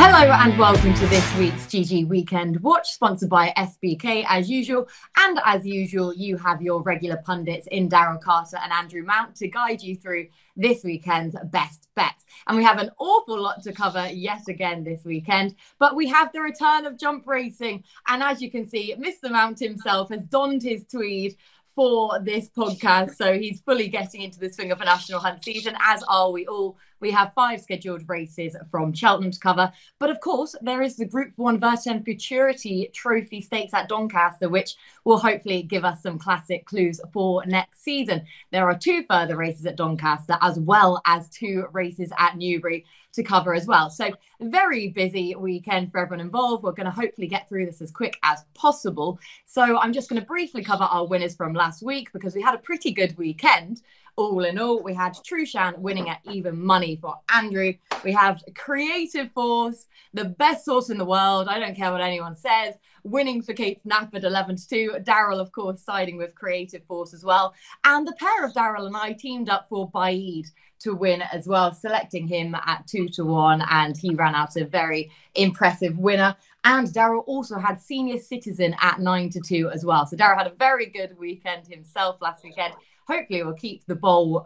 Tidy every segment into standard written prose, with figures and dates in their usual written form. Hello and welcome to this week's GG Weekend Watch, sponsored by SBK as usual. And as usual, you have your regular pundits in Daryl Carter and Andrew Mount to guide you through this weekend's best bets. And we have an awful lot to cover yet again this weekend, but we have the return of jump racing. And as you can see, Mr. Mount himself has donned his tweed for this podcast, so he's fully getting into the swing of a national hunt season, as are we all. We have 5 scheduled races from Cheltenham to cover, but of course there is the Group 1 Virgin Futurity Trophy Stakes at Doncaster, which will hopefully give us some classic clues for next season. There are 2 further races at Doncaster, as well as 2 races at Newbury to cover as well. So very busy weekend for everyone involved. We're going to hopefully get through this as quick as possible. So I'm just going to briefly cover our winners from last week, because we had a pretty good weekend. All in all, we had Trushan winning at even money for Andrew. We have Creative Force, the best horse in the world, I don't care what anyone says, winning for Kate Knapp at 11-2. Daryl, of course, siding with Creative Force as well. And the pair of Daryl and I teamed up for Baaeed to win as well, selecting him at 2-1. And he ran out a very impressive winner. And Daryl also had Senior Citizen at 9-2 as well. So Daryl had a very good weekend himself last weekend. Hopefully we'll keep the ball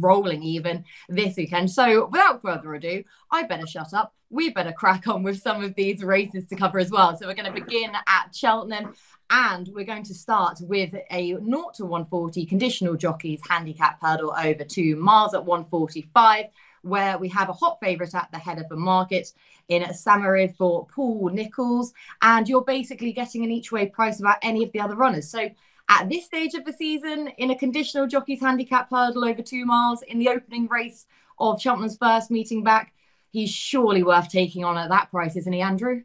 rolling even this weekend. So without further ado, I better shut up. We better crack on with some of these races to cover as well. So we're going to begin at Cheltenham, and we're going to start with a 0-140 conditional jockeys handicap hurdle over 2 miles at 1:45, where we have a hot favourite at the head of the market in Samurid for Paul Nichols. And you're basically getting an each-way price about any of the other runners. So at this stage of the season, in a conditional jockey's handicap hurdle over 2 miles, in the opening race of Cheltenham's first meeting back, he's surely worth taking on at that price, isn't he, Andrew?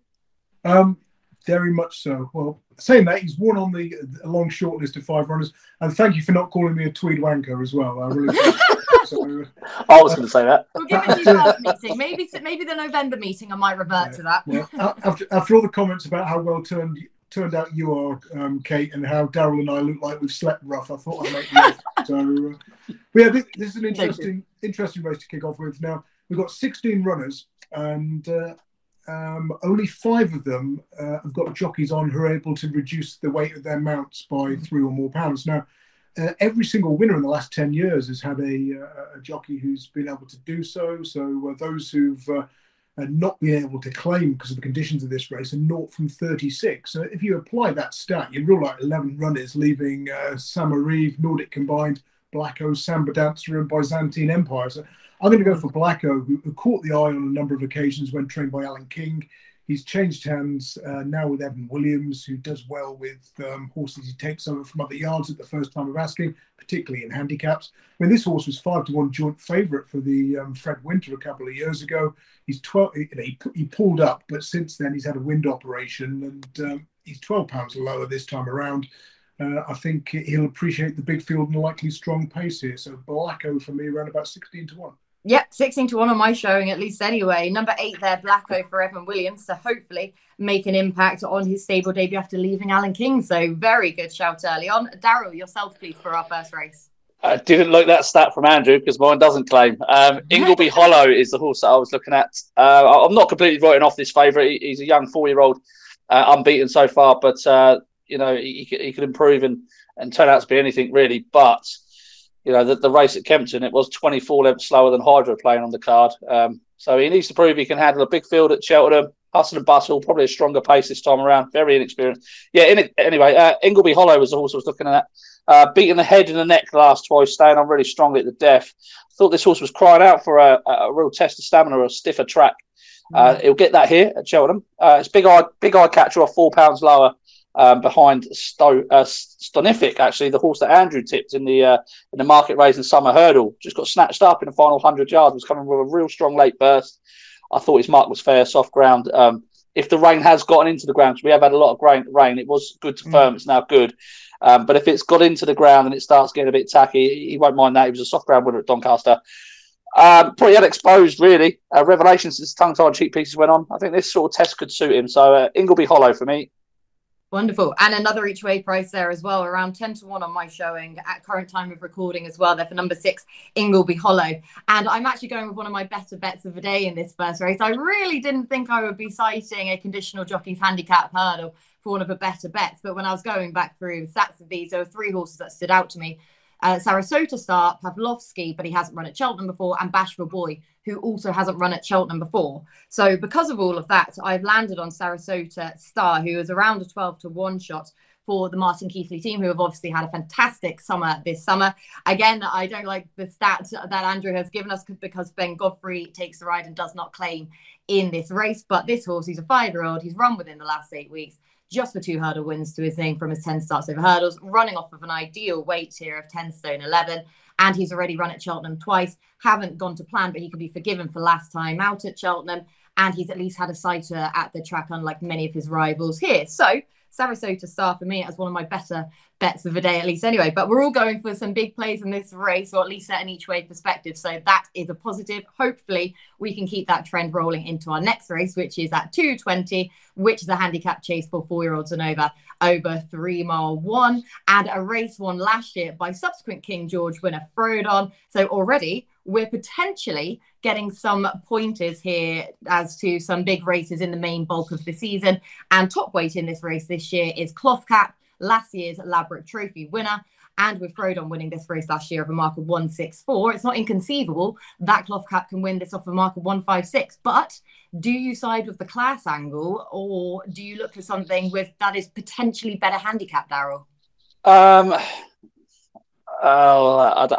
Very much so. Well, saying that, he's won on the long short list of 5 runners. And thank you for not calling me a tweed wanker as well. I really so, I was going to say that. We'll give it to last meeting. Maybe the November meeting, I might revert to that. Yeah. After all the comments about how well turned out you are, Kate, and how Daryl and I look like we've slept rough, I thought I'd make you. So, but yeah, this is an interesting race to kick off with. Now, we've got 16 runners, and only 5 of them have got jockeys on who are able to reduce the weight of their mounts by 3 or more pounds. Now, every single winner in the last 10 years has had a jockey who's been able to do so. So those who've not being able to claim because of the conditions of this race, and 0 from 36. So if you apply that stat, you rule out 11 runners, leaving Samurid, Nordic Combined, Blacko, Samba Dancer, and Byzantine Empire. So I'm going to go for Blacko, who caught the eye on a number of occasions when trained by Alan King. He's changed hands now with Evan Williams, who does well with horses he takes over from other yards at the first time of asking, particularly in handicaps. I mean, this horse was 5-1 joint favourite for the Fred Winter a couple of years ago. He's 12. He pulled up, but since then he's had a wind operation, and he's £12 lower this time around. I think he'll appreciate the big field and the likely strong pace here. So Blacko for me around about 16-1. Yep, 16-1 on my showing, at least anyway. Number 8 there, Blacko for Evan Williams, to hopefully make an impact on his stable debut after leaving Alan King. So very good shout early on. Daryl, yourself, please, for our first race. I didn't look that stat from Andrew because mine doesn't claim. Ingleby Hollow is the horse that I was looking at. I'm not completely writing off this favourite. He's a young 4-year-old, unbeaten so far, but you know, he could improve and turn out to be anything really. But you know, the race at Kempton, it was 24 lengths slower than Hydra playing on the card. So he needs to prove he can handle a big field at Cheltenham. Hustle and bustle, probably a stronger pace this time around. Very inexperienced. Yeah, anyway, Ingleby Hollow was the horse I was looking at. Beating the head and the neck last twice, staying on really strongly at the death. I thought this horse was crying out for a real test of stamina or a stiffer track. He'll get that here at Cheltenham. It's big eye catcher, £4 lower. Behind Stonific, actually, the horse that Andrew tipped in the market race in summer hurdle, just got snatched up in the final 100 yards. Was coming with a real strong late burst. I thought his mark was fair, soft ground. If the rain has gotten into the ground, because we have had a lot of rain, it was good to firm. It's now good, but if it's got into the ground and it starts getting a bit tacky, he won't mind that. He was a soft ground winner at Doncaster. Pretty unexposed, really. Revelations since tongue-tied cheek pieces went on. I think this sort of test could suit him. So Ingleby Hollow for me. Wonderful. And another each way price there as well, around 10-1 on my showing at current time of recording as well. They're for number 6, Ingleby Hollow. And I'm actually going with one of my better bets of the day in this first race. I really didn't think I would be citing a conditional jockey's handicap hurdle for one of the better bets. But when I was going back through the stats of these, there were 3 horses that stood out to me. Sarasota Star, Pavlovsky, but he hasn't run at Cheltenham before, and Bashful Boy, who also hasn't run at Cheltenham before. So because of all of that, I've landed on Sarasota Star, who is around a 12-1 shot for the Martin Keithley team, who have obviously had a fantastic summer this summer. Again, I don't like the stat that Andrew has given us because Ben Godfrey takes the ride and does not claim in this race. But this horse, he's a 5-year-old, he's run within the last 8 weeks, just for 2 hurdle wins to his name from his 10 starts over hurdles, running off of an ideal weight here of 10 stone 11, and he's already run at Cheltenham twice, haven't gone to plan, but he can be forgiven for last time out at Cheltenham, and he's at least had a sighter at the track, unlike many of his rivals here. So Sarasota Star for me as one of my better bets of the day, at least anyway. But we're all going for some big plays in this race, or at least at an each way perspective, so that is a positive. Hopefully we can keep that trend rolling into our next race, which is at 2:20, which is a handicap chase for 4-year-olds and over 3-mile 1, and a race won last year by subsequent King George winner Frodon. So already we're potentially getting some pointers here as to some big races in the main bulk of the season. And top weight in this race this year is Cloth Cap, last year's Labrador Trophy winner. And with Frodon winning this race last year of a mark of 164, it's not inconceivable that Cloth Cap can win this off a mark of 156. But do you side with the class angle, or do you look for something with that is potentially better handicap, Daryl? I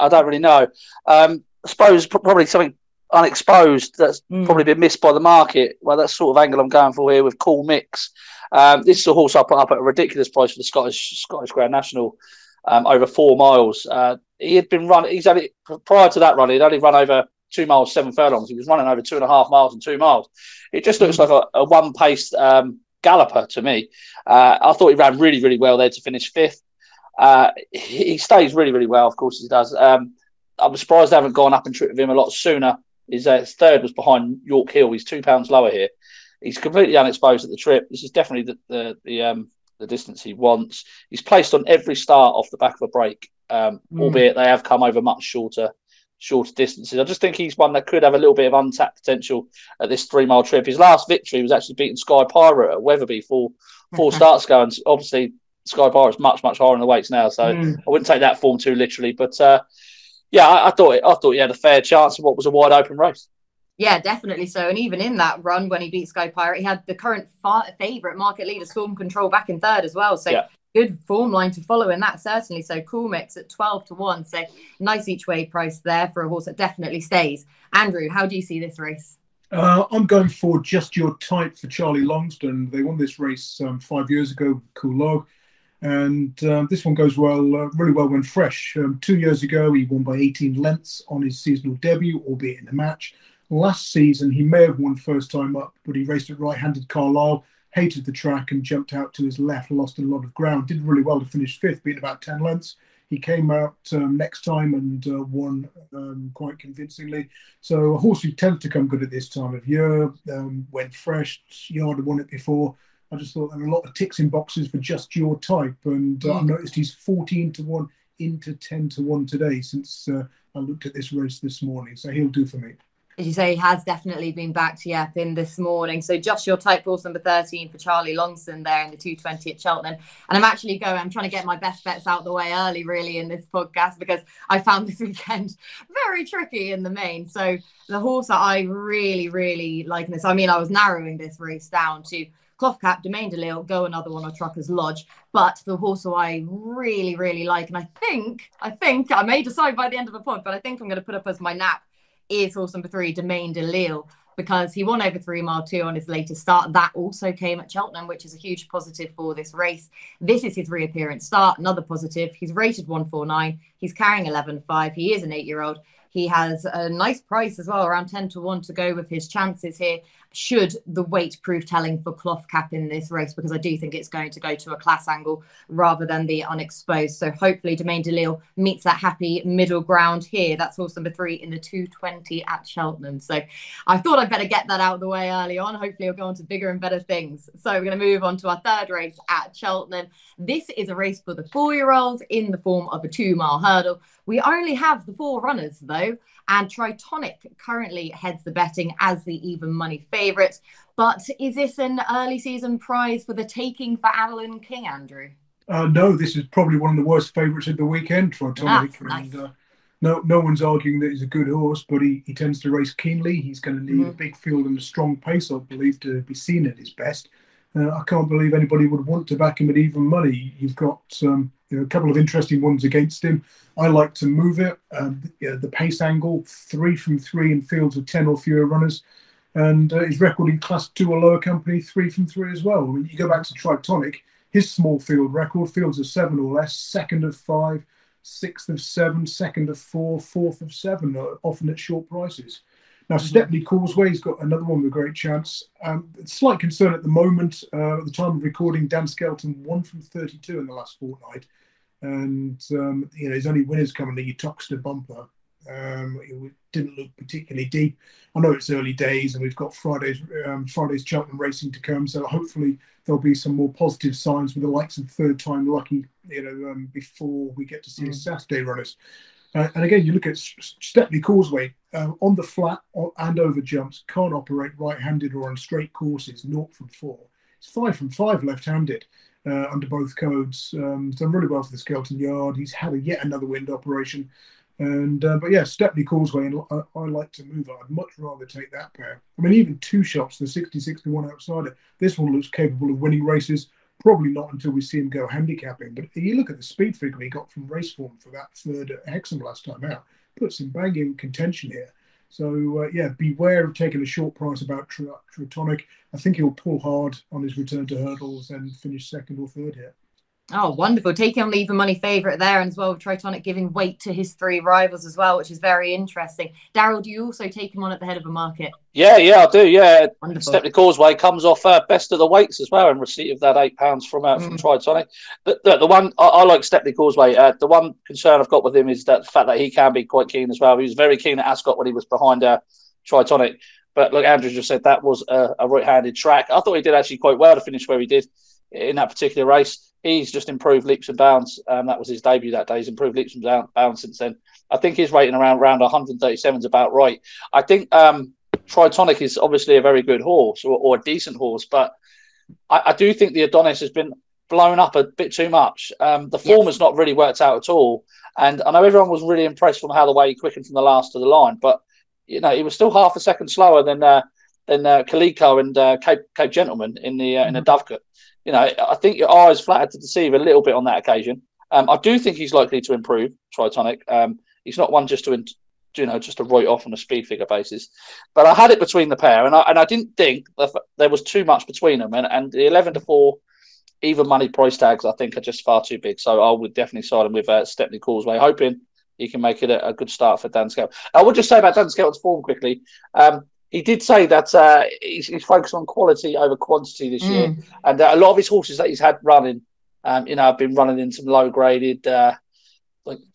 don't really know. I suppose probably something unexposed that's probably been missed by the market. Well, that's sort of angle I'm going for here with Cool Mix. This is a horse I put up at a ridiculous price for the Scottish Grand National, over 4 miles. He had been running. He's only prior to that run, he'd only run over 2 miles 7 furlongs. He was running over 2.5 miles and 2 miles. It just looks like a one-paced galloper to me. I thought he ran really, really well there to finish 5th. He stays really, really well. Of course, he does. I'm surprised they haven't gone up and tripped with him a lot sooner. His third was behind York Hill. He's £2 lower here. He's completely unexposed at the trip. This is definitely the distance he wants. He's placed on every start off the back of a break, albeit they have come over much shorter distances. I just think he's one that could have a little bit of untapped potential at this 3-mile trip. His last victory was actually beating Sky Pirate at Wetherby 4 starts ago, and obviously Sky Pirate is much, much higher in the weights now, so I wouldn't take that form too literally, but... yeah, I thought he had a fair chance in what was a wide open race. Yeah, definitely so. And even in that run when he beat Sky Pirate, he had the current favourite market leader Storm Control back in third as well. So yeah, good form line to follow in that, certainly. So Cool Mix at 12-1. So nice each way price there for a horse that definitely stays. Andrew, how do you see this race? I'm going for Just Your Type for Charlie Longston. They won this race 5 years ago, Cool Log. And this one goes well, really well when fresh. 2 years ago, he won by 18 lengths on his seasonal debut, albeit in a match. Last season, he may have won first time up, but he raced at right-handed Carlisle, hated the track and jumped out to his left, lost a lot of ground. Did really well to finish 5th, being about 10 lengths. He came out next time and won quite convincingly. So a horse who tends to come good at this time of year, went fresh, Yard had won it before. I just thought there were a lot of ticks in boxes for Just Your Type, and I noticed he's 14-1 into 10-1 today since I looked at this race this morning, so he'll do for me. As you say, he has definitely been backed in this morning. So Just Your Type, horse number 13 for Charlie Longston there in the 2:20 at Cheltenham. And I'm trying to get my best bets out the way early really in this podcast, because I found this weekend very tricky in the main. So the horse that I really, really like in this, I mean, I was narrowing this race down to Cloth Cap, Domaine de Lille, Go Another One or Trucker's Lodge. But the horse who I really, really like, and I think I may decide by the end of the pod, but I think I'm going to put up as my nap, is horse number 3, Domaine de Lille, because he won over 3-mile 2 on his latest start. That also came at Cheltenham, which is a huge positive for this race. This is his reappearance start, another positive. He's rated 149. He's carrying 11.5. He is an 8-year-old. He has a nice price as well, around 10-1 to go with his chances here, should the weight prove telling for Cloth Cap in this race, because I do think it's going to go to a class angle rather than the unexposed. So hopefully Domaine de Lille meets that happy middle ground here. That's horse number 3 in the 220 at Cheltenham. So I thought I'd better get that out of the way early on. Hopefully it'll go on to bigger and better things. So we're going to move on to our third race at Cheltenham. This is a race for the 4-year-olds in the form of a 2-mile hurdle. We only have the 4 runners though, and Tritonic currently heads the betting as the even money favourite. But is this an early season prize for the taking for Alan King, Andrew? No, this is probably one of the worst favourites of the weekend, Tritonic. Nice. No one's arguing that he's a good horse, but he tends to race keenly. He's going to need a big field and a strong pace, I believe, to be seen at his best. I can't believe anybody would want to back him at even money. You've got a couple of interesting ones against him. I like to move it. The pace angle, 3 from 3 in fields with 10 or fewer runners. And his record in Class 2 or lower company, 3 from 3 as well. When you go back to Tritonic, his small field record, fields of 7 or less, 2nd of 5, 6th of 7, 2nd of 4, 4th of 7, often at short prices. Now, Stepney Causeway's got another one with a great chance. Slight concern at the moment. At the time of recording, Dan Skelton won from 32 in the last fortnight. And, his only winners coming to Utoxeter Bumper. It didn't look particularly deep. I know it's early days and we've got Friday's Cheltenham racing to come. So hopefully there'll be some more positive signs with the likes of Third Time Lucky, before we get to see Saturday runners. And again, you look at Stepney Causeway, on the flat and over jumps, can't operate right-handed or on straight courses, 0 from 4. It's 5 from 5 left-handed under both codes. Done really well for the Skelton Yard. He's had yet another wind operation. But Stepney Causeway, and I like to move. I'd much rather take that pair. I mean, even 2 shots, the 60-61 outsider. This one looks capable of winning races. Probably not until we see him go handicapping. But you look at the speed figure he got from race form for that 3rd at Hexham last time out. Puts him bang in contention here. So, beware of taking a short price about Tritonic. I think he'll pull hard on his return to hurdles and finish 2nd or 3rd here. Oh, wonderful. Taking on the even money favourite there, and as well with Tritonic giving weight to his 3 rivals as well, which is very interesting. Daryl, do you also take him on at the head of the market? Yeah, I do, yeah. Wonderful. Stepney Causeway comes off best of the weights as well in receipt of that £8 from Tritonic. But the one, I like Stepney Causeway. The one concern I've got with him is that the fact that he can be quite keen as well. He was very keen at Ascot when he was behind Tritonic. But look, Andrew just said that was a right-handed track. I thought he did actually quite well to finish where he did in that particular race. He's just improved leaps and bounds. That was his debut that day. He's improved leaps and bounds since then. I think he's rating around 137 is about right. I think Tritonic is obviously a very good horse or a decent horse, but I do think the Adonis has been blown up a bit too much. The form has not really worked out at all. And I know everyone was really impressed from how the way he quickened from the last to the line, but he was still half a second slower than Kaliko and Cape Gentleman in the Dovecote. I think your eye is flattered to deceive a little bit on that occasion. I do think he's likely to improve, Tritonic. He's not one just to, just to write off on a speed figure basis. But I had it between the pair, and I didn't think there was too much between them. And the 11-4 even money price tags, I think, are just far too big. So I would definitely side him with Stepney Causeway, hoping he can make it a good start for Dan Skelton. I would just say about Dan Skelton's form quickly. He did say that he's focused on quality over quantity this year, and a lot of his horses that he's had running, have been running in some low-graded,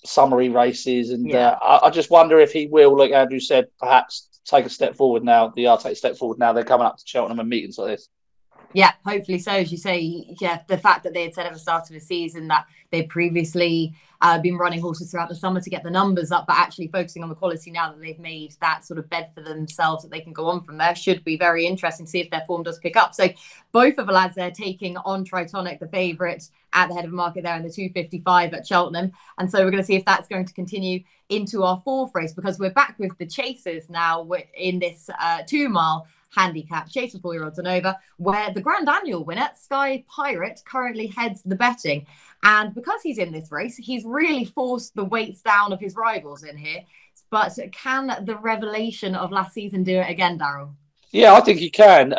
summary races, and I just wonder if he will, like Andrew said, perhaps take a step forward now. They are taking a step forward now. They're coming up to Cheltenham and meetings like this. Yeah, hopefully so. As you say, the fact that they had said at the start of the season that they previously been running horses throughout the summer to get the numbers up, but actually focusing on the quality now that they've made that sort of bed for themselves that they can go on from there should be very interesting to see if their form does pick up. So both of the lads there taking on Tritonic, the favourite, at the head of the market there in the 255 at Cheltenham. And so we're going to see if that's going to continue into our 4th race, because we're back with the chasers now in this 2-mile handicap chase for 4-year-olds and over, where the Grand Annual winner, Sky Pirate, currently heads the betting. And because he's in this race, he's really forced the weights down of his rivals in here. But can the revelation of last season do it again, Daryl? Yeah, I think he can.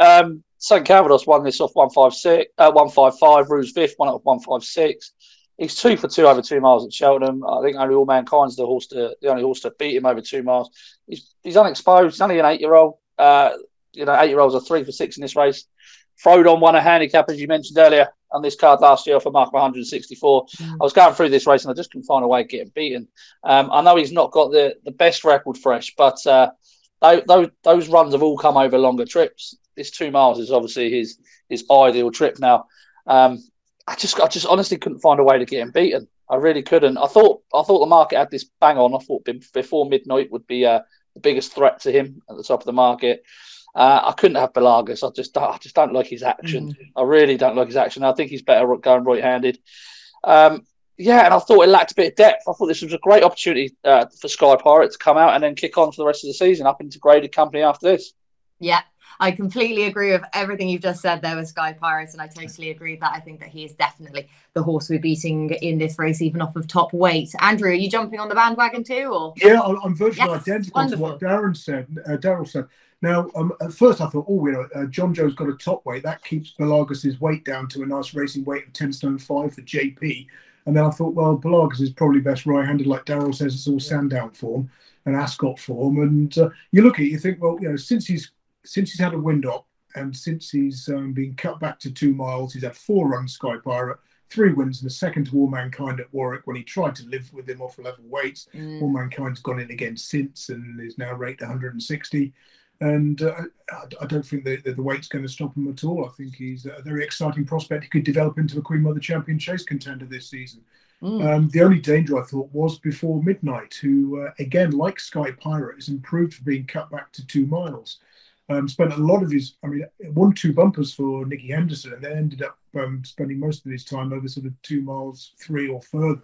St. Calvados won this off 156, 155, Rouge Vif won it off 156. He's 2 for 2 over 2 miles at Cheltenham. I think only All Mankind's the horse to, the only horse to beat him over 2 miles. He's unexposed. He's only an 8-year-old. You know, 8-year-olds are 3 for 6 in this race. Frodon won a handicap, as you mentioned earlier, on this card last year for mark 164. I was going through this race and I just couldn't find a way of getting beaten. I know he's not got the best record fresh, but those runs have all come over longer trips. This 2 miles is obviously his ideal trip now. I just honestly couldn't find a way to get him beaten. I really couldn't. I thought the market had this bang on. I thought Before Midnight would be the biggest threat to him at the top of the market. I couldn't have Belagas. I just don't like his action. I really don't like his action. I think he's better going right-handed. And I thought it lacked a bit of depth. I thought this was a great opportunity for Sky Pirate to come out and then kick on for the rest of the season up into graded company after this. Yeah, I completely agree with everything you've just said there with Sky Pirate, and I totally agree with that. I think that he is definitely the horse we're beating in this race, even off of top weight. Andrew, are you jumping on the bandwagon too? Or yeah, I'm virtually identical to what Daryl said. Now, at first I thought, John Joe's got a top weight. That keeps Belagas' weight down to a nice racing weight of 10 stone 5 for JP. And then I thought, well, Belagas is probably best right-handed. Like Daryl says, it's all Sandown form and Ascot form. And you look at it, you think, well, you know, since he's had a wind up and since he's been cut back to 2 miles, he's had 4 runs Sky Pirate, 3 wins and a second to All Mankind at Warwick when he tried to live with him off level weights. All Mankind's gone in again since and is now rated 160. And I don't think the weight's going to stop him at all. I think he's a very exciting prospect. He could develop into a Queen Mother Champion Chase contender this season. The only danger, I thought, was Before Midnight, who, again, like Sky Pirate, is improved for being cut back to 2 miles. Spent a lot of his, won 2 bumpers for Nicky Henderson and then ended up spending most of his time over sort of 2 miles, 3 or further.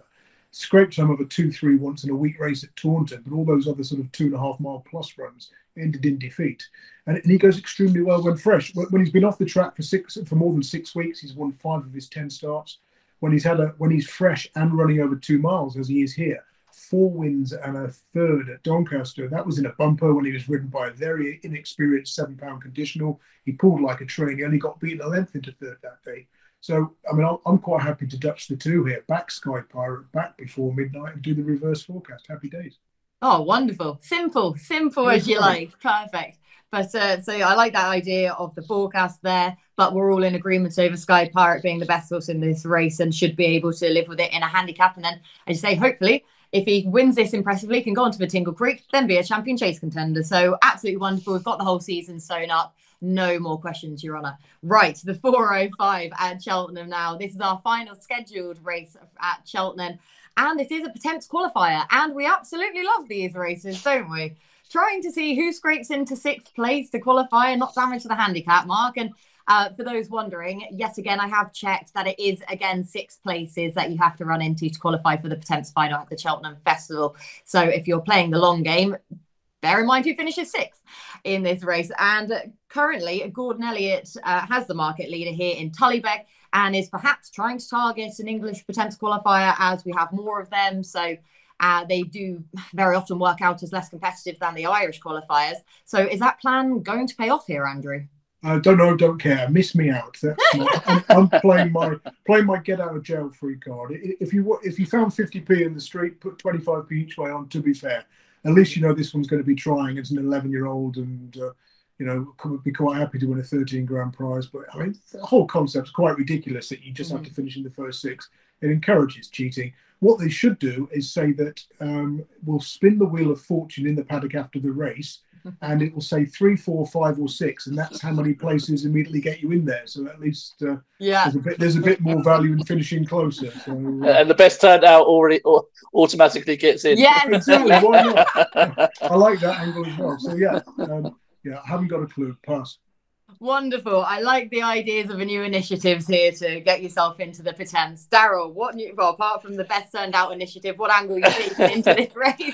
Scraped home over 2-3 once in a week race at Taunton, but all those other sort of 2.5 mile plus runs ended in defeat. And he goes extremely well when fresh. When he's been off the track for more than 6 weeks, he's won 5 of his 10 starts. When he's fresh and running over 2 miles, as he is here, 4 wins and a third at Doncaster. That was in a bumper when he was ridden by a very inexperienced 7-pound conditional. He pulled like a train. He only got beaten a length into third that day. So, I'm quite happy to Dutch the two here. Back Sky Pirate, back Before Midnight, and do the reverse forecast. Happy days. Oh, wonderful. Simple as you like. Perfect. But so I like that idea of the forecast there. But we're all in agreement over Sky Pirate being the best horse in this race and should be able to live with it in a handicap. And then, as you say, hopefully, if he wins this impressively, he can go on to the Tingle Creek, then be a Champion Chase contender. So, absolutely wonderful. We've got the whole season sewn up. No more questions, Your Honour. Right, the 4:05 at Cheltenham now. This is our final scheduled race at Cheltenham. And this is a Potemp's qualifier. And we absolutely love these races, don't we? Trying to see who scrapes into 6th place to qualify and not damage the handicap mark. And for those wondering, yet again, I have checked that it is, again, 6 places that you have to run into to qualify for the Potemp's final at the Cheltenham Festival. So if you're playing the long game, bear in mind who finishes 6th in this race. And currently, Gordon Elliott has the market leader here in Tullybeck and is perhaps trying to target an English Potemp's qualifier as we have more of them. So they do very often work out as less competitive than the Irish qualifiers. So is that plan going to pay off here, Andrew? I don't know, don't care. Miss me out. That's I'm playing my get out of jail free card. If you found 50p in the street, put 25p each way on, to be fair. At least you know this one's going to be trying. It's an 11-year-old and, be quite happy to win a 13 grand prize. But, the whole concept's quite ridiculous that you just have to finish in the first 6. It encourages cheating. What they should do is say that we'll spin the wheel of fortune in the paddock after the race and it will say 3, 4, 5 or 6. And that's how many places immediately get you in there. So at least there's a bit more value in finishing closer. So, and the best turned out already automatically gets in. Yeah, exactly. Why not? I like that angle as well. So, I haven't got a clue. Pass. Wonderful. I like the ideas of a new initiatives here to get yourself into the Potemp's. Daryl, what new, apart from the best turned out initiative, what angle are you taking into this race?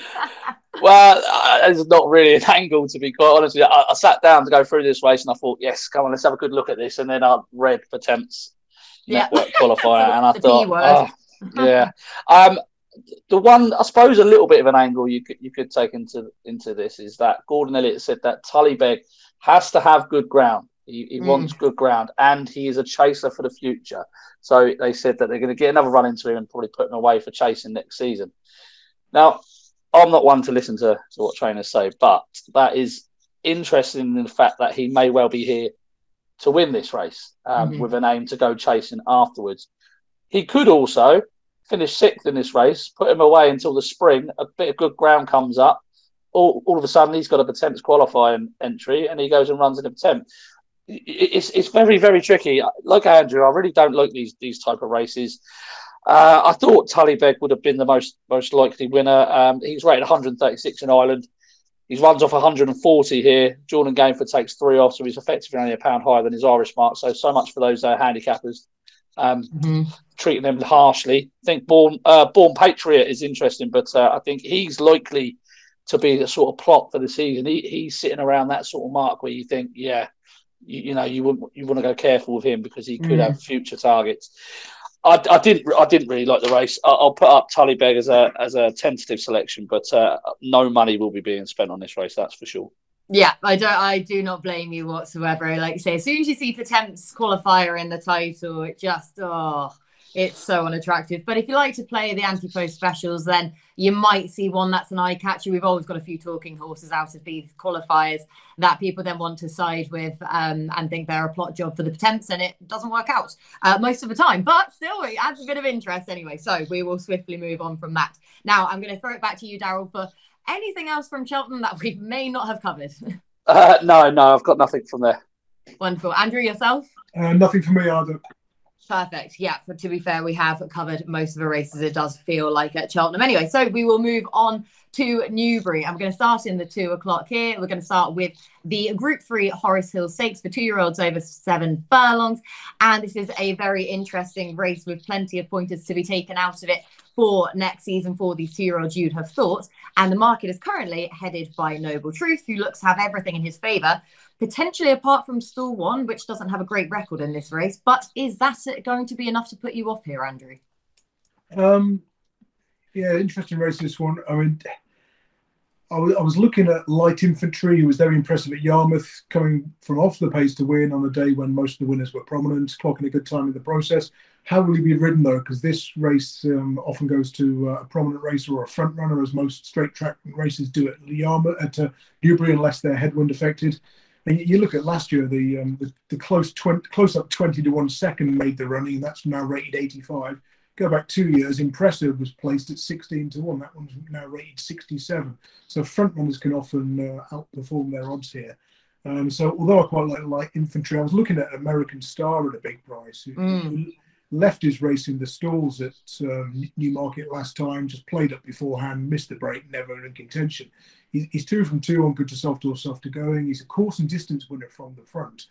Well, it's not really an angle, to be quite honest with you. I sat down to go through this race and I thought, yes, come on, let's have a good look at this. And then I read Potemp's network qualifier and I thought, oh, yeah. The one, I suppose, a little bit of an angle you could take into this is that Gordon Elliott said that Tullybeck has to have good ground. He wants good ground, and he is a chaser for the future. So they said that they're going to get another run into him and probably put him away for chasing next season. Now, I'm not one to listen to what trainers say, but that is interesting in the fact that he may well be here to win this race with an aim to go chasing afterwards. He could also finish sixth in this race, put him away until the spring, a bit of good ground comes up. All of a sudden, he's got a Patemp's qualifying entry, and he goes and runs in a Patemp. It's very, very tricky. Like Andrew, I really don't like these type of races. I thought Tullybeg would have been the most likely winner. He was rated 136 in Ireland. He runs off 140 here. Jordan Gainford takes 3 off, so he's effectively only a £1 higher than his Irish mark. So much for those handicappers. Treating them harshly. I think Born Patriot is interesting, but I think he's likely to be the sort of plot for the season. He's sitting around that sort of mark where you think, you want to go careful with him because he could have future targets. I didn't really like the race. I'll put up Tullybeg as a tentative selection, but no money will be being spent on this race. That's for sure. Yeah, I do not blame you whatsoever. Like you say, as soon as you see Patemp's qualifier in the title, it just it's so unattractive. But if you like to play the anti-post specials, then you might see one that's an eye-catcher. We've always got a few talking horses out of these qualifiers that people then want to side with and think they're a plot job for the Patemp's, and it doesn't work out most of the time. But still, it adds a bit of interest anyway. So we will swiftly move on from that. Now, I'm going to throw it back to you, Daryl, for anything else from Cheltenham that we may not have covered. No, I've got nothing from there. Wonderful. Andrew, yourself? Nothing from me either. Perfect. Yeah, but to be fair, we have covered most of the races, it does feel like, at Cheltenham. Anyway, so we will move on to Newbury. I'm going to start in the 2 o'clock here. We're going to start with the Group 3 Horace Hill Stakes for 2-year-olds over 7 furlongs. And this is a very interesting race with plenty of pointers to be taken out of it for next season for these 2-year-olds, you'd have thought. And the market is currently headed by Noble Truth, who looks to have everything in his favour, potentially apart from Stall One, which doesn't have a great record in this race. But is that going to be enough to put you off here, Andrew? Yeah, interesting race, this one. I mean, I was looking at Light Infantry, who was very impressive at Yarmouth, coming from off the pace to win on a day when most of the winners were prominent, clocking a good time in the process. How will he be ridden, though? Because this race often goes to a prominent racer or a front runner, as most straight track races do at Yarmouth, at Newbury, unless they're headwind affected. And you look at last year, the close up 20-1 second made the running. That's now rated 85. Go back 2 years, Impressive was placed at 16-1. That one's now rated 67. So front runners can often outperform their odds here. So although I quite like Light Infantry, I was looking at American Star at a big price, who left his race in the stalls at Newmarket last time, just played up beforehand, missed the break, never in contention. He's 2 from 2 on good to soft or soft to going. He's a course and distance winner from the front.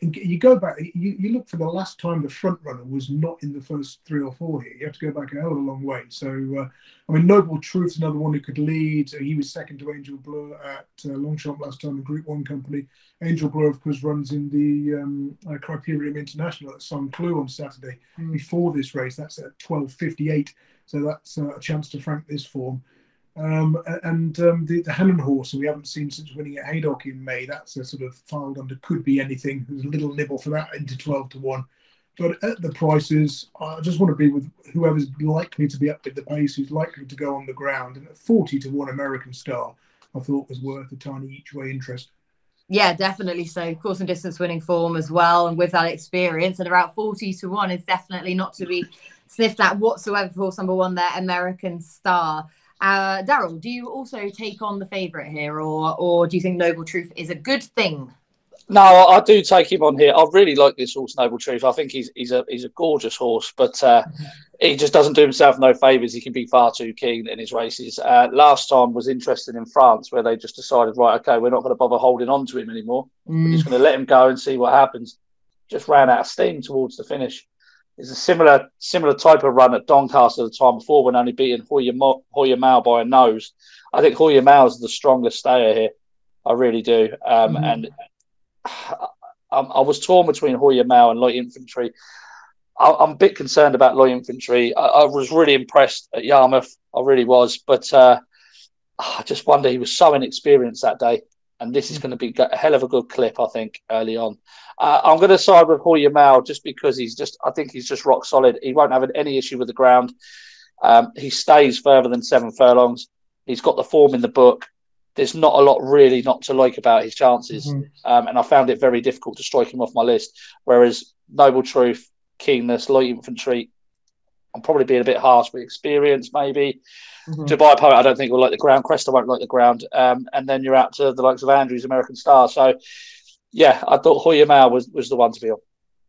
And you go back, you look for the last time the front runner was not in the first 3 or 4 here. You have to go back a hell of a long way. So, I mean, Noble Truth's another one who could lead. He was second to Angel Blur at Longchamp last time, the Group 1 company. Angel Blur, of course, runs in the Criterium International at Saint-Cloud on Saturday. Before this race, that's at 12:58. So that's a chance to frank this form. The Hannon horse, who we haven't seen since winning at Haydock in May, that's a sort of filed under could be anything. There's a little nibble for that into 12-1. But at the prices, I just want to be with whoever's likely to be up at the pace, who's likely to go on the ground. And at 40-1 American Star, I thought was worth a tiny each way interest. Yeah, definitely so. Course and distance winning form as well. And with that experience, and about 40-1 is definitely not to be sniffed at whatsoever for number one there, American Star. Daryl, do you also take on the favourite here, or do you think Noble Truth is a good thing? No, I do take him on here. I really like this horse, Noble Truth. I think he's a gorgeous horse, but he just doesn't do himself no favours. He can be far too keen in his races. Last time was interesting in France, where they just decided, right, okay, we're not going to bother holding on to him anymore. We're just going to let him go and see what happens. Just ran out of steam towards the finish. It's a similar type of run at Doncaster the time before when only beating Hoya Mao by a nose. I think Hoya Mao is the strongest stayer here. I really do. And I was torn between Hoya Mao and Light Infantry. I'm a bit concerned about Light Infantry. I was really impressed at Yarmouth. I really was. But I just wonder, he was so inexperienced that day. And this is going to be a hell of a good clip, I think, early on. I'm going to side with Hoya Mao just because I think he's just rock solid. He won't have any issue with the ground. He stays further than 7 furlongs. He's got the form in the book. There's not a lot really not to like about his chances. And I found it very difficult to strike him off my list. Whereas Noble Truth, Keenness, Light Infantry, I'm probably being a bit harsh with experience, maybe. Dubai Poet, I don't think will like the ground. Cresta won't like the ground. And then you're out to the likes of Andrews, American Star. So, yeah, I thought Hoya Mao was the one to be on.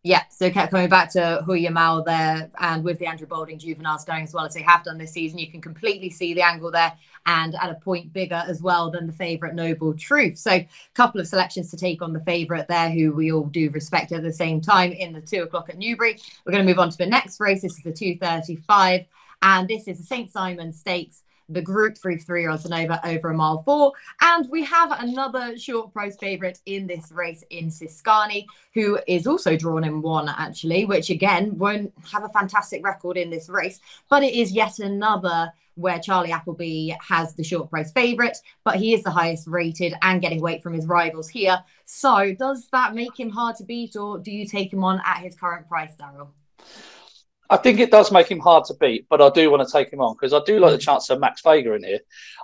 Yeah, so kept coming back to Hoya Mao there, and with the Andrew Boulding juveniles going as well as they have done this season, you can completely see the angle there, and at a point bigger as well than the favourite Noble Truth. So a couple of selections to take on the favourite there, who we all do respect at the same time in the 2 o'clock at Newbury. We're going to move on to the next race. This is the 2:35, and this is the St Simon Stakes, the Group 3 for 3 odds and over a mile 4. And we have another short price favourite in this race in Siskani, who is also drawn in 1, actually, which again won't have a fantastic record in this race, but it is yet another where Charlie Appleby has the short price favourite, but he is the highest rated and getting weight from his rivals here. So does that make him hard to beat, or do you take him on at his current price, Daryl? I think it does make him hard to beat, but I do want to take him on because I do like the chance of Max Vega in here.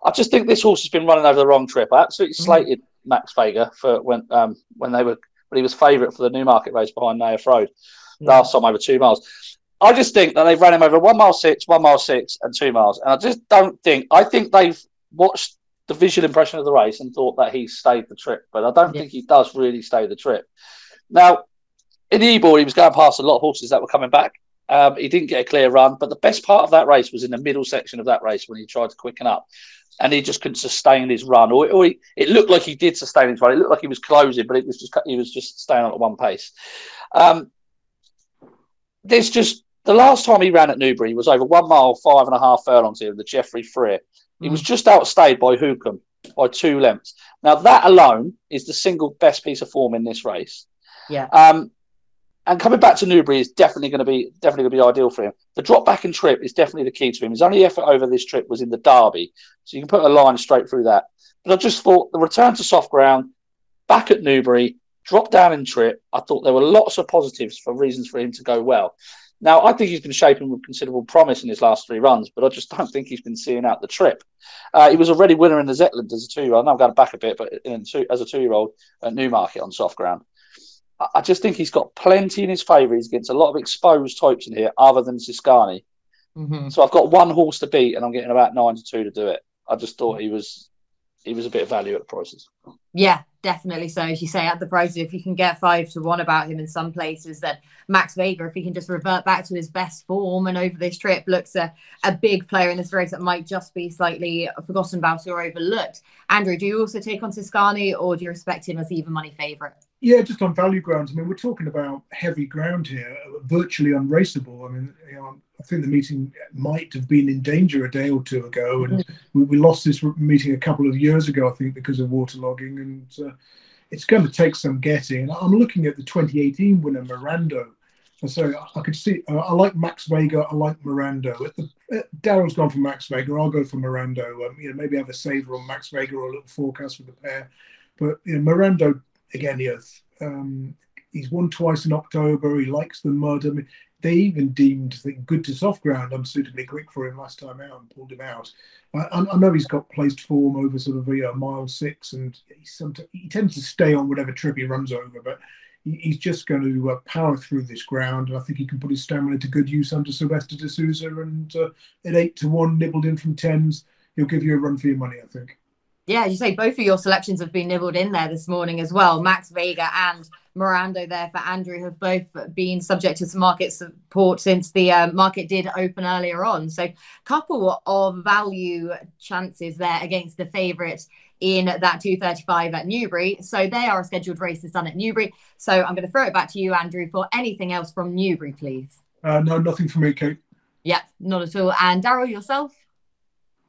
I just think this horse has been running over the wrong trip. I absolutely slated Max Vega for when he was favourite for the Newmarket race behind Naif Road last time over 2 miles. I just think that they've ran him over 1 mile 6, 1 mile 6, and 2 miles, and I just don't think. I think they've watched the visual impression of the race and thought that he stayed the trip, but I don't think he does really stay the trip. Now, in Ebor, he was going past a lot of horses that were coming back. He didn't get a clear run, but the best part of that race was in the middle section of that race when he tried to quicken up, and he just couldn't sustain his run. It looked like he did sustain his run. It looked like he was closing, but he was just staying on at one pace. There's just the last time he ran at Newbury was over 1 mile, 5.5 furlongs here, the Geoffrey Freer. He was just outstayed by Hookham by 2 lengths. Now that alone is the single best piece of form in this race. Yeah. And coming back to Newbury is definitely going to be ideal for him. The drop back and trip is definitely the key to him. His only effort over this trip was in the Derby, so you can put a line straight through that. But I just thought the return to soft ground, back at Newbury, drop down and trip. I thought there were lots of positives for reasons for him to go well. Now I think he's been shaping with considerable promise in his last 3 runs, but I just don't think he's been seeing out the trip. He was already winner in the Zetland as a 2-year-old. Now I'm going back a bit, but as a 2-year-old at Newmarket on soft ground. I just think he's got plenty in his favour. He's against a lot of exposed types in here other than Siskani. So I've got one horse to beat and I'm getting about 9 to 2 to do it. I just thought he was a bit of value at the prices. Yeah, definitely. So as you say, at the prices, if you can get 5 to 1 about him in some places, then Max Vega, if he can just revert back to his best form and over this trip, looks a big player in this race that might just be slightly forgotten about or overlooked. Andrew, do you also take on Siskani, or do you respect him as even money favourite? Yeah, just on value grounds. I mean, we're talking about heavy ground here, virtually unraceable. I mean, you know, I think the meeting might have been in danger a day or 2 ago, and we lost this meeting a couple of years ago, I think, because of waterlogging, and it's going to take some getting. And I'm looking at the 2018 winner, Mirando. And so I could see, I like Max Vega, I like Mirando. Daryl's gone for Max Vega, I'll go for Mirando. You know, maybe have a saver on Max Vega or a little forecast with the pair. But you know, Mirando, again, he's won twice in October. He likes the mud. I mean, they even deemed the good to soft ground unsuitably quick for him last time out and pulled him out. I know he's got placed form over sort of a mile 6, and he tends to stay on whatever trip he runs over, but he's just going to power through this ground, and I think he can put his stamina to good use under Sylvester D'Souza, and at 8 to 1, nibbled in from Thames, he'll give you a run for your money, I think. Yeah, as you say, both of your selections have been nibbled in there this morning as well. Max Vega and Mirando there for Andrew have both been subject to some market support since the market did open earlier on. So a couple of value chances there against the favourite in that 2:35 at Newbury. So they are a scheduled race that's done at Newbury. So I'm going to throw it back to you, Andrew, for anything else from Newbury, please. No, nothing from me, Kate. Yeah, not at all. And Daryl, yourself?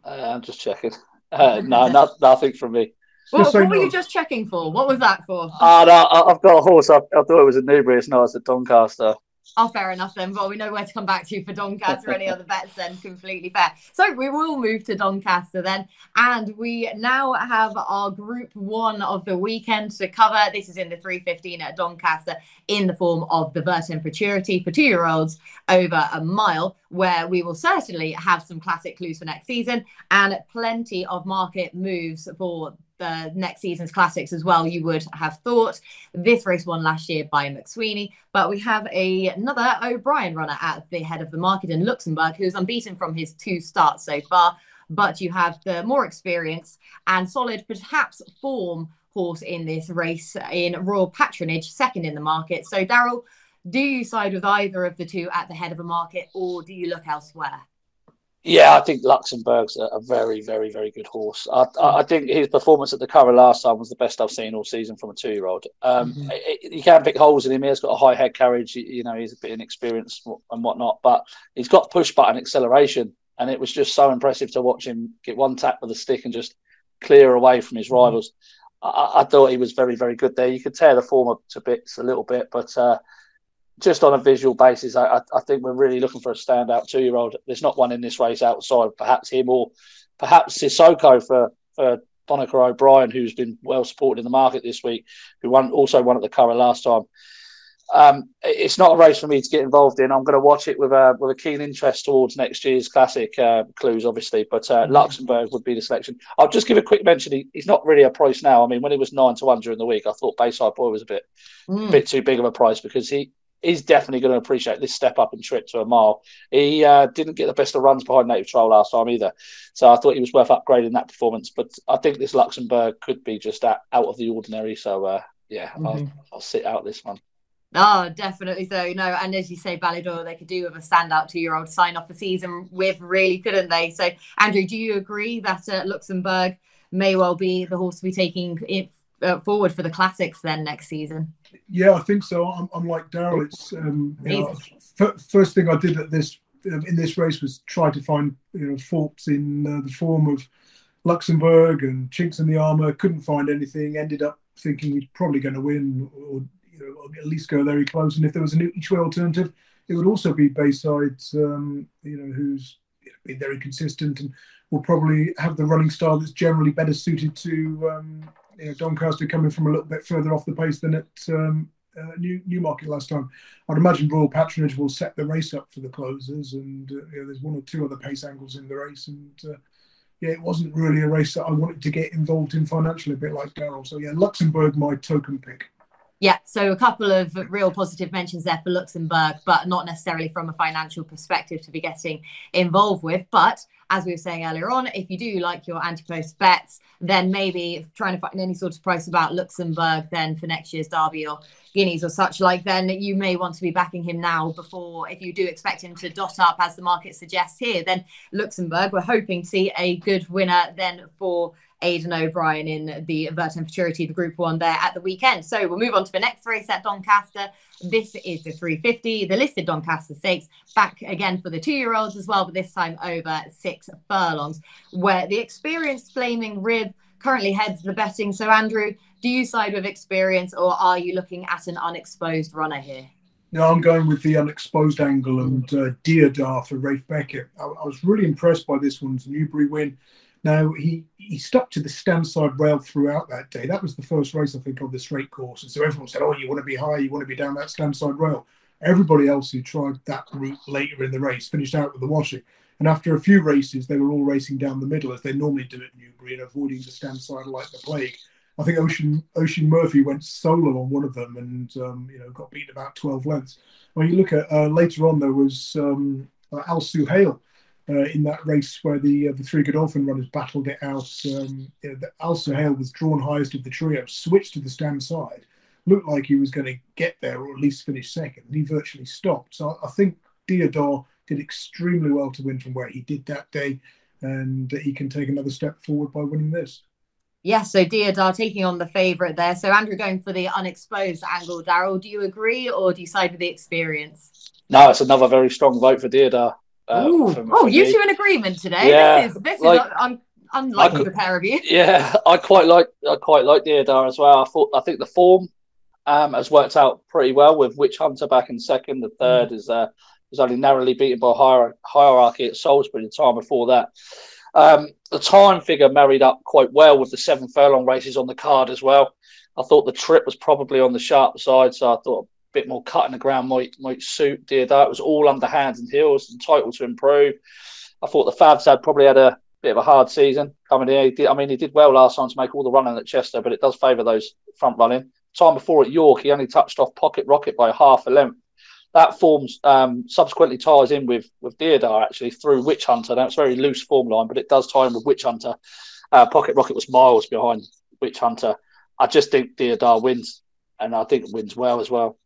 I'm just checking. No, nothing from me. Well, what were you just checking for? What was that for? No, I've got a horse. I thought it was a Newbury. It's not. It's a Doncaster. Oh, fair enough then. Well, we know where to come back to for Doncaster or any other bets then. Completely fair. So we will move to Doncaster then. And we now have our Group 1 of the weekend to cover. This is in the 3:15 at Doncaster in the form of the Virgin Futurity for two-year-olds over a mile, where we will certainly have some classic clues for next season and plenty of market moves for the next season's classics as well, you would have thought. This race won last year by McSweeney, but we have another O'Brien runner at the head of the market in Luxembourg, who's unbeaten from his two starts so far. But you have the more experienced and solid, perhaps form horse in this race in Royal Patronage, second in the market. So, Daryl, do you side with either of the two at the head of a market, or do you look elsewhere? Yeah, I think Luxembourg's a very, very, very good horse. I think his performance at the Curragh last time was the best I've seen all season from a two-year-old. You can pick holes in him. He's got a high head carriage. You know, he's a bit inexperienced and whatnot, but he's got push-button acceleration, and it was just so impressive to watch him get one tap with a stick and just clear away from his rivals. I thought he was very, very good there. You could tear the form up to bits a little bit, but... just on a visual basis, I think we're really looking for a standout two-year-old. There's not one in this race outside perhaps him or perhaps Sissoko for Donica O'Brien, who's been well supported in the market this week, who also won at the Curragh last time. It's not a race for me to get involved in. I'm going to watch it with a keen interest towards next year's classic clues, obviously. But Luxembourg would be the selection. I'll just give a quick mention. He's not really a price now. I mean, when he was 9 to 1 during the week, I thought Bayside Boy was a bit too big of a price because he's definitely going to appreciate this step up and trip to a mile. He didn't get the best of runs behind Native Trail last time either. So I thought he was worth upgrading that performance. But I think this Luxembourg could be just out of the ordinary. So, I'll sit out this one. Oh, definitely so. You know, and as you say, Baaeed, they could do with a standout two-year-old sign off the season with, really, couldn't they? So, Andrew, do you agree that Luxembourg may well be the horse to be taking it forward for the classics then next season? Yeah, I think so. I'm like Daryl. It's first thing I did at this in this race was try to find faults in the form of Luxembourg and chinks in the armour. Couldn't find anything. Ended up thinking he's probably going to win, or at least go very close. And if there was an each way alternative, it would also be Bayside, who's been very consistent and will probably have the running style that's generally better suited to. Doncaster coming from a little bit further off the pace than at Newmarket last time. I'd imagine Royal Patronage will set the race up for the closers, and there's one or two other pace angles in the race. And it wasn't really a race that I wanted to get involved in financially, a bit like Daryl. So yeah, Luxembourg, my token pick. Yeah, so a couple of real positive mentions there for Luxembourg, but not necessarily from a financial perspective to be getting involved with. But as we were saying earlier on, if you do like your anti-post bets, then maybe trying to find any sort of price about Luxembourg then for next year's Derby or Guineas or such like, then you may want to be backing him now before, if you do expect him to dot up as the market suggests here, then Luxembourg, we're hoping to see a good winner then for Aidan O'Brien in the Virgin Futurity, the Group 1 there at the weekend. So we'll move on to the next race at Doncaster. This is the 350, the listed Doncaster Stakes, back again for the two-year-olds as well, but this time over 6 furlongs, where the experienced Flaming Rib currently heads the betting. So, Andrew, do you side with experience, or are you looking at an unexposed runner here? No, I'm going with the unexposed angle and Deodar for Rafe Beckett. I was really impressed by this one's Newbury win. Now, he stuck to the standside rail throughout that day. That was the first race, I think, on the straight course. And so everyone said, oh, you want to be high, you want to be down that standside rail. Everybody else who tried that route later in the race finished out with the washing. And after a few races, they were all racing down the middle, as they normally do at Newbury, and avoiding the standside like the plague. I think Ocean Murphy went solo on one of them and got beat about 12 lengths. When you look at later on, there was Al Suhail. In that race where the three Godolphin runners battled it out, Al Suhail was drawn highest of the trio, switched to the stand side, looked like he was going to get there or at least finish second. He virtually stopped. So I think Deodar did extremely well to win from where he did that day, and he can take another step forward by winning this. Yes, so Deodar taking on the favourite there. So Andrew going for the unexposed angle. Daryl, do you agree, or do you side with the experience? No, it's another very strong vote for Deodar. You two in agreement today. Yeah, this is unlike the pair of you. Yeah, I quite like Deodar as well. I think the form has worked out pretty well, with Witch Hunter back in second. The third was only narrowly beaten by Hierarchy at Salisbury the time before that. The time figure married up quite well with the 7 furlong races on the card as well. I thought the trip was probably on the sharp side, so I thought a bit more cut in the ground might suit Deodar. It was all underhand and heels, entitled to improve. I thought the Favs had probably had a bit of a hard season coming in. He did well last time to make all the running at Chester, but it does favour those front running. Time before at York, he only touched off Pocket Rocket by half a length. That form subsequently ties in with Deodar, actually, through Witch Hunter. Now, it's a very loose form line, but it does tie in with Witch Hunter. Pocket Rocket was miles behind Witch Hunter. I just think Deodar wins, and I think wins well as well.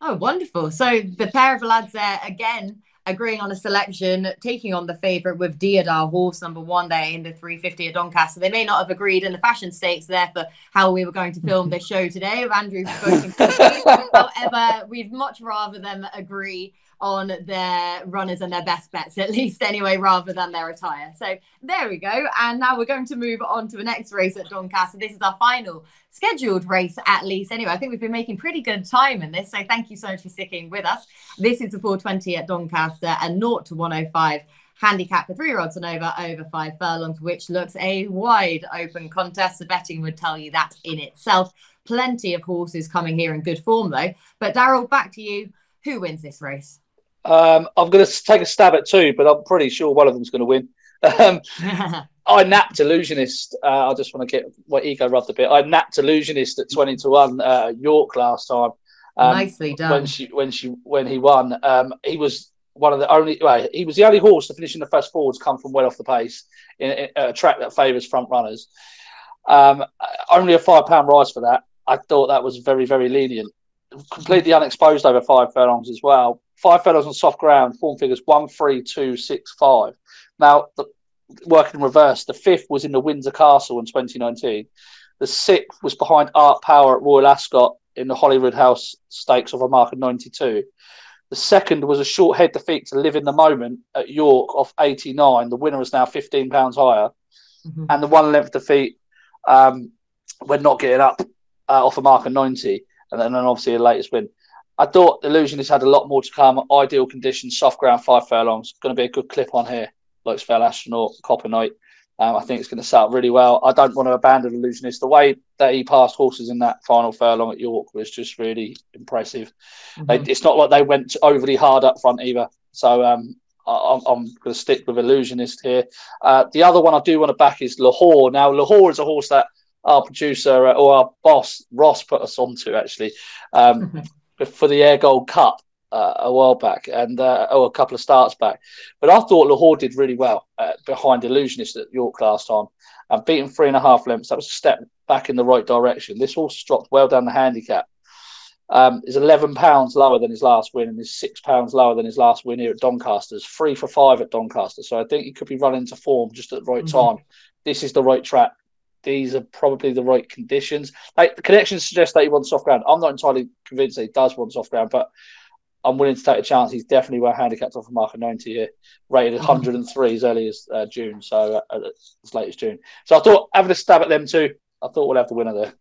Oh, wonderful. So the pair of lads there, again, agreeing on a selection, taking on the favourite with Deodar, horse number 1 there in the 350 at Doncaster. They may not have agreed in the fashion stakes there for how we were going to film this show today with Andrew voting for you. However, we'd much rather them agree on their runners and their best bets, at least anyway, rather than their attire. So there we go. And now we're going to move on to the next race at Doncaster. This is our final scheduled race, at least. Anyway, I think we've been making pretty good time in this. So thank you so much for sticking with us. This is the 420 at Doncaster and 0-105 handicap for 3-year-olds and over 5 furlongs, which looks a wide open contest. The betting would tell you that in itself. Plenty of horses coming here in good form, though. But Daryl, back to you. Who wins this race? I'm going to take a stab at 2, but I'm pretty sure one of them's going to win. I napped Illusionist. I just want to get my ego rubbed a bit. I napped Illusionist at 20-1 York last time. Nicely done. When he won, he was one of the only. Well, he was the only horse to finish in the first forwards, come from well off the pace in a track that favours front runners. Only a £5 rise for that. I thought that was very, very lenient. Completely unexposed over 5 furlongs as well. 5 furlongs on soft ground, form figures 1, 3, 2, 6, 5. Now, working in reverse, the 5th was in the Windsor Castle in 2019. The 6th was behind Art Power at Royal Ascot in the Holyrood House Stakes of a mark of 92. The 2nd was a short head defeat to Live in the Moment at York off 89. The winner is now £15 higher. Mm-hmm. And the 1 length defeat when not getting up off a mark of 90. And then obviously the latest win. I thought Illusionist had a lot more to come. Ideal conditions, soft ground, 5 furlongs. Going to be a good clip on here. Looks Fell Astronaut, Copper Knight. I think it's going to set up really well. I don't want to abandon Illusionist. The way that he passed horses in that final furlong at York was just really impressive. Mm-hmm. It's not like they went overly hard up front either. So I'm going to stick with Illusionist here. The other one I do want to back is Lahore. Now, Lahore is a horse that our producer or our boss, Ross, put us onto, actually, for the Air Gold Cup a while back and a couple of starts back. But I thought Lahore did really well behind Illusionist at York last time and beating 3.5 lengths. That was a step back in the right direction. This horse dropped well down the handicap. Is £11 lower than his last win and is £6 lower than his last win here at Doncaster. It's 3 for 5 at Doncaster. So I think he could be running to form just at the right time. This is the right track. These are probably the right conditions. The connections suggest that he wants soft ground. I'm not entirely convinced that he does want soft ground, but I'm willing to take a chance. He's definitely well handicapped off a mark of 90 here, rated 103 as early as June, so as late as June. So I thought, having a stab at them too, I thought we'll have the winner there.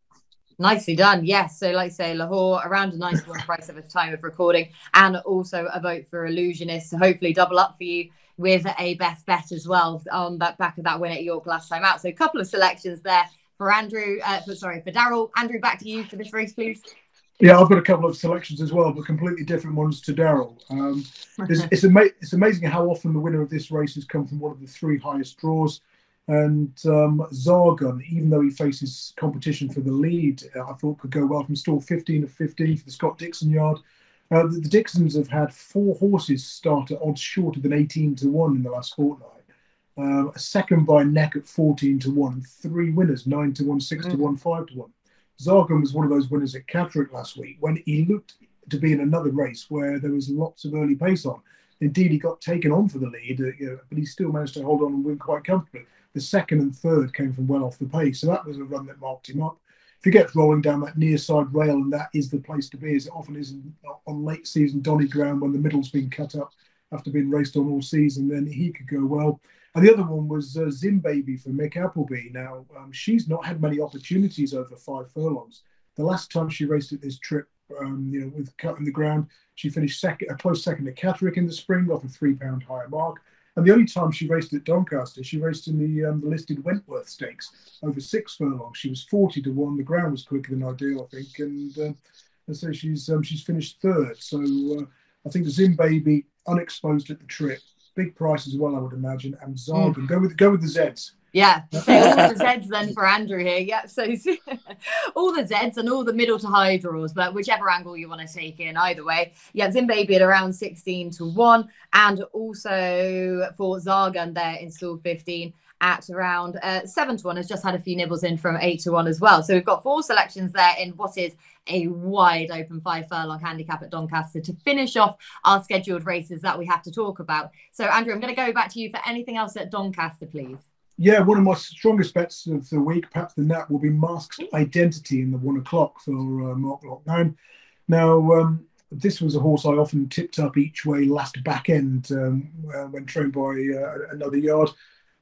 Nicely done. Yes. So like I say, Lahore, around a £91 price at the time of recording, and also a vote for Illusionist. So hopefully double up for you with a best bet as well on that back of that win at York last time out. So a couple of selections there for Andrew, for Daryl. Andrew, back to you for this race, please. Yeah, I've got a couple of selections as well, but completely different ones to Daryl. It's amazing how often the winner of this race has come from one of the 3 highest draws. And Zargon, even though he faces competition for the lead, I thought could go well from stall 15 of 15 for the Scott Dixon yard. The Dixons have had 4 horses start at odds shorter than 18-1 in the last fortnight. A second by neck at 14-1, and 3 winners, 9-1, 6-1, 5-1. Zargon was one of those winners at Catterick last week when he looked to be in another race where there was lots of early pace on. Indeed, he got taken on for the lead, but he still managed to hold on and win quite comfortably. The 2nd and 3rd came from well off the pace, so that was a run that marked him up. If he gets rolling down that near side rail, and that is the place to be, as it often is on late season Donny ground when the middle's been cut up after being raced on all season, then he could go well. And the other one was Zimbaby for Mick Appleby. Now, she's not had many opportunities over 5 furlongs. The last time she raced at this trip, with cut in the ground, she finished second, a close second at Catterick in the spring off a £3 higher mark. And the only time she raced at Doncaster, she raced in the listed Wentworth Stakes over 6 furlongs. She was 40 to 1. The ground was quicker than ideal, I think, and so she's finished third. So I think Zimbaby, unexposed at the trip, big price as well, I would imagine, and Zarban. Go with the Zeds. Yeah, so all the Zeds then for Andrew here. Yeah, so all the Zeds and all the middle to high draws, but whichever angle you want to take in, either way. Yeah, Zimbaby at around 16 to 1, and also for Zargan there in stall 15 at around 7 to 1. Has just had a few nibbles in from 8 to 1 as well. So we've got 4 selections there in what is a wide open 5 furlong handicap at Doncaster to finish off our scheduled races that we have to talk about. So, Andrew, I'm going to go back to you for anything else at Doncaster, please. Yeah, one of my strongest bets of the week, perhaps the Nat, will be Mask's Identity in the 1 o'clock for Mark Lockdown. Now, this was a horse I often tipped up each way last back end when trained by another yard,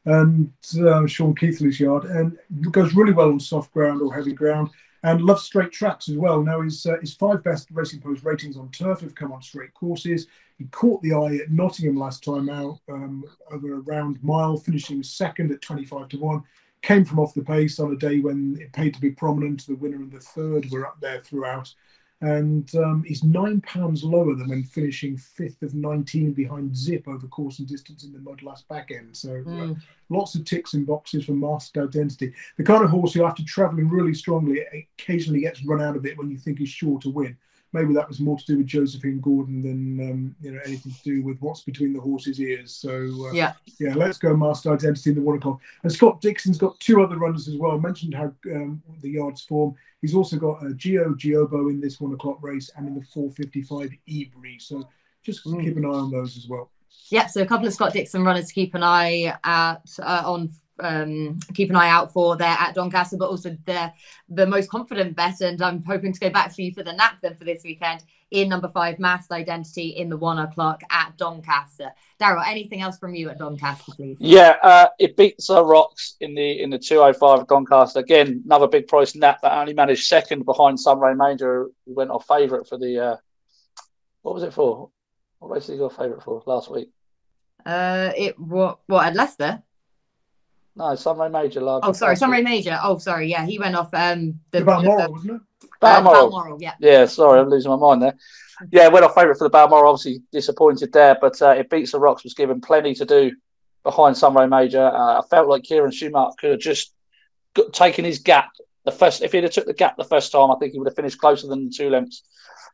and Sean Keithley's yard, and goes really well on soft ground or heavy ground, and loves straight tracks as well. Now, his 5 best Racing Post ratings on turf have come on straight courses. He caught the eye at Nottingham last time out over a round mile, finishing 2nd at 25 to 1. Came from off the pace on a day when it paid to be prominent. The winner and the third were up there throughout. And he's £9 lower than when finishing 5th of 19 behind Zip over course and distance in the mud last back end. So lots of ticks and boxes for Masked Identity. The kind of horse who, after travelling really strongly, occasionally gets run out of it when you think he's sure to win. Maybe that was more to do with Josephine Gordon than anything to do with what's between the horse's ears. So yeah, let's go Masked Identity in the 1 o'clock. And Scott Dixon's got 2 other runners as well. I mentioned how the yard's form. He's also got Gio Giobo in this 1 o'clock race and in the 4:55 Ebri. So just keep an eye on those as well. Yeah, so a couple of Scott Dixon runners to keep an eye at on. Keep an eye out for there at Doncaster, but also the most confident bet, and I'm hoping to go back to you for the nap then for this weekend in number 5, Masked Identity in the 1 o'clock at Doncaster. Daryl, anything else from you at Doncaster, please? Yeah, it beats Rocks in the 2:05 at Doncaster. Again, another big price nap that only managed 2nd behind Sunray Manger, who went off favourite for the what was it for? What race did he go favourite for last week? At Leicester. No, Sunray Major. Oh, sorry, Sunray Major. Oh, sorry, yeah, he went off. Balmoral, wasn't it? Balmoral, yeah. Yeah, sorry, I'm losing my mind there. Yeah, went off favourite for the Balmoral, obviously disappointed there, but it beats the Rocks, was given plenty to do behind Sunray Major. I felt like Kieran Schumacher could have just taken his gap. If he'd have took the gap the first time, I think he would have finished closer than 2 lengths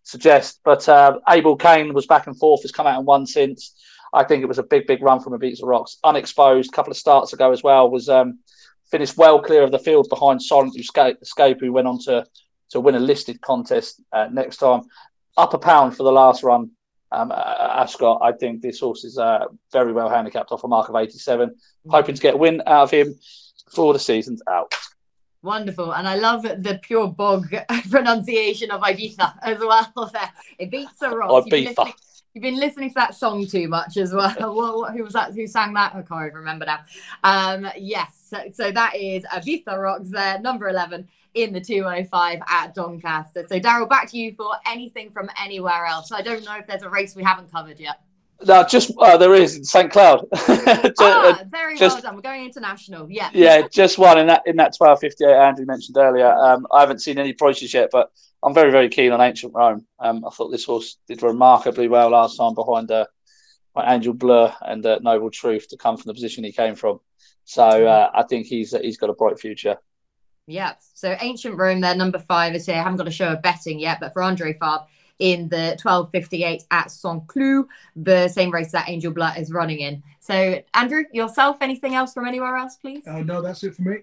suggest. But Abel Kane was back and forth, has come out and won since. I think it was a big, big run from Beats the Rocks. Unexposed, a couple of starts ago as well, was finished well clear of the field behind Silent Escape, who went on to win a listed contest next time. Up a pound for the last run at Ascot. I think this horse is very well handicapped off a mark of 87. Hoping to get a win out of him before the season's out. Wonderful. And I love the pure bog pronunciation of Ibiza as well there. It beats the Rocks. Ibiza. You've been listening to that song too much as well. Who was that? Who sang that? I can't even remember now. Yes. So that is Ibiza Rocks there, number 11 in the 2:05 at Doncaster. So Daryl, back to you for anything from anywhere else. I don't know if there's a race we haven't covered yet. No, just there is in St Cloud. Very well done. We're going international. Yeah. Yeah, just one in that 12:58 Andrew mentioned earlier. I haven't seen any prices yet, but I'm very, very keen on Ancient Rome. I thought this horse did remarkably well last time behind Angel Blur and Noble Truth to come from the position he came from. So I think he's got a bright future. Yeah. So Ancient Rome there, number 5 is here. I haven't got a show of betting yet, but for Andre Favre in the 12:58 at St Cloud, the same race that Angel Blur is running in. So Andrew, yourself, anything else from anywhere else, please? No, that's it for me.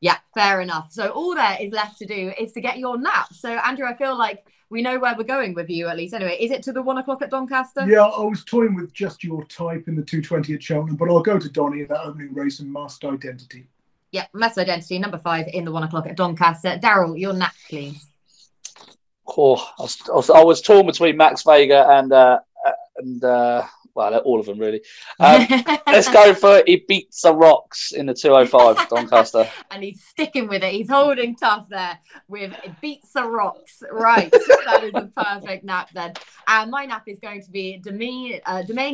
Yeah, fair enough. So all there is left to do is to get your nap. So, Andrew, I feel like we know where we're going with you, at least. Anyway, is it to the 1 o'clock at Doncaster? Yeah, I was toying with Just Your Type in the 2:20 at Cheltenham, but I'll go to Donny in that opening race and Masked Identity. Yeah, Masked Identity, number 5 in the 1 o'clock at Doncaster. Daryl, your nap, please. Oh, I was torn between Max Vega and Well, all of them, really. Let's go for It Beats the Rocks in the 205, Doncaster. And he's sticking with it. He's holding tough there with It Beats the Rocks. Right, that is a perfect nap then. And my nap is going to be Domaine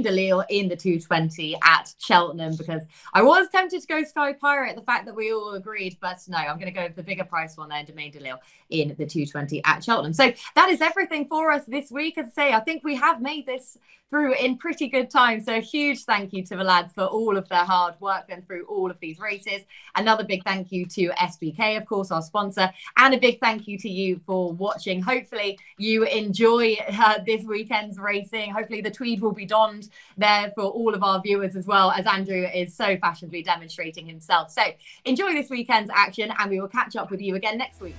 de Lille in the 220 at Cheltenham, because I was tempted to go Sky Pirate, the fact that we all agreed, but no, I'm going to go with the bigger price one there, Domaine de Lille in the 220 at Cheltenham. So that is everything for us this week. As I say, I think we have made this through in pretty good time. So a huge thank you to the lads for all of their hard work and through all of these races. Another big thank you to SBK, of course, our sponsor, and a big thank you to you for watching. Hopefully you enjoy this weekend's racing. Hopefully the tweed will be donned there for all of our viewers as well, as Andrew is so fashionably demonstrating himself. So enjoy this weekend's action, and we will catch up with you again next week.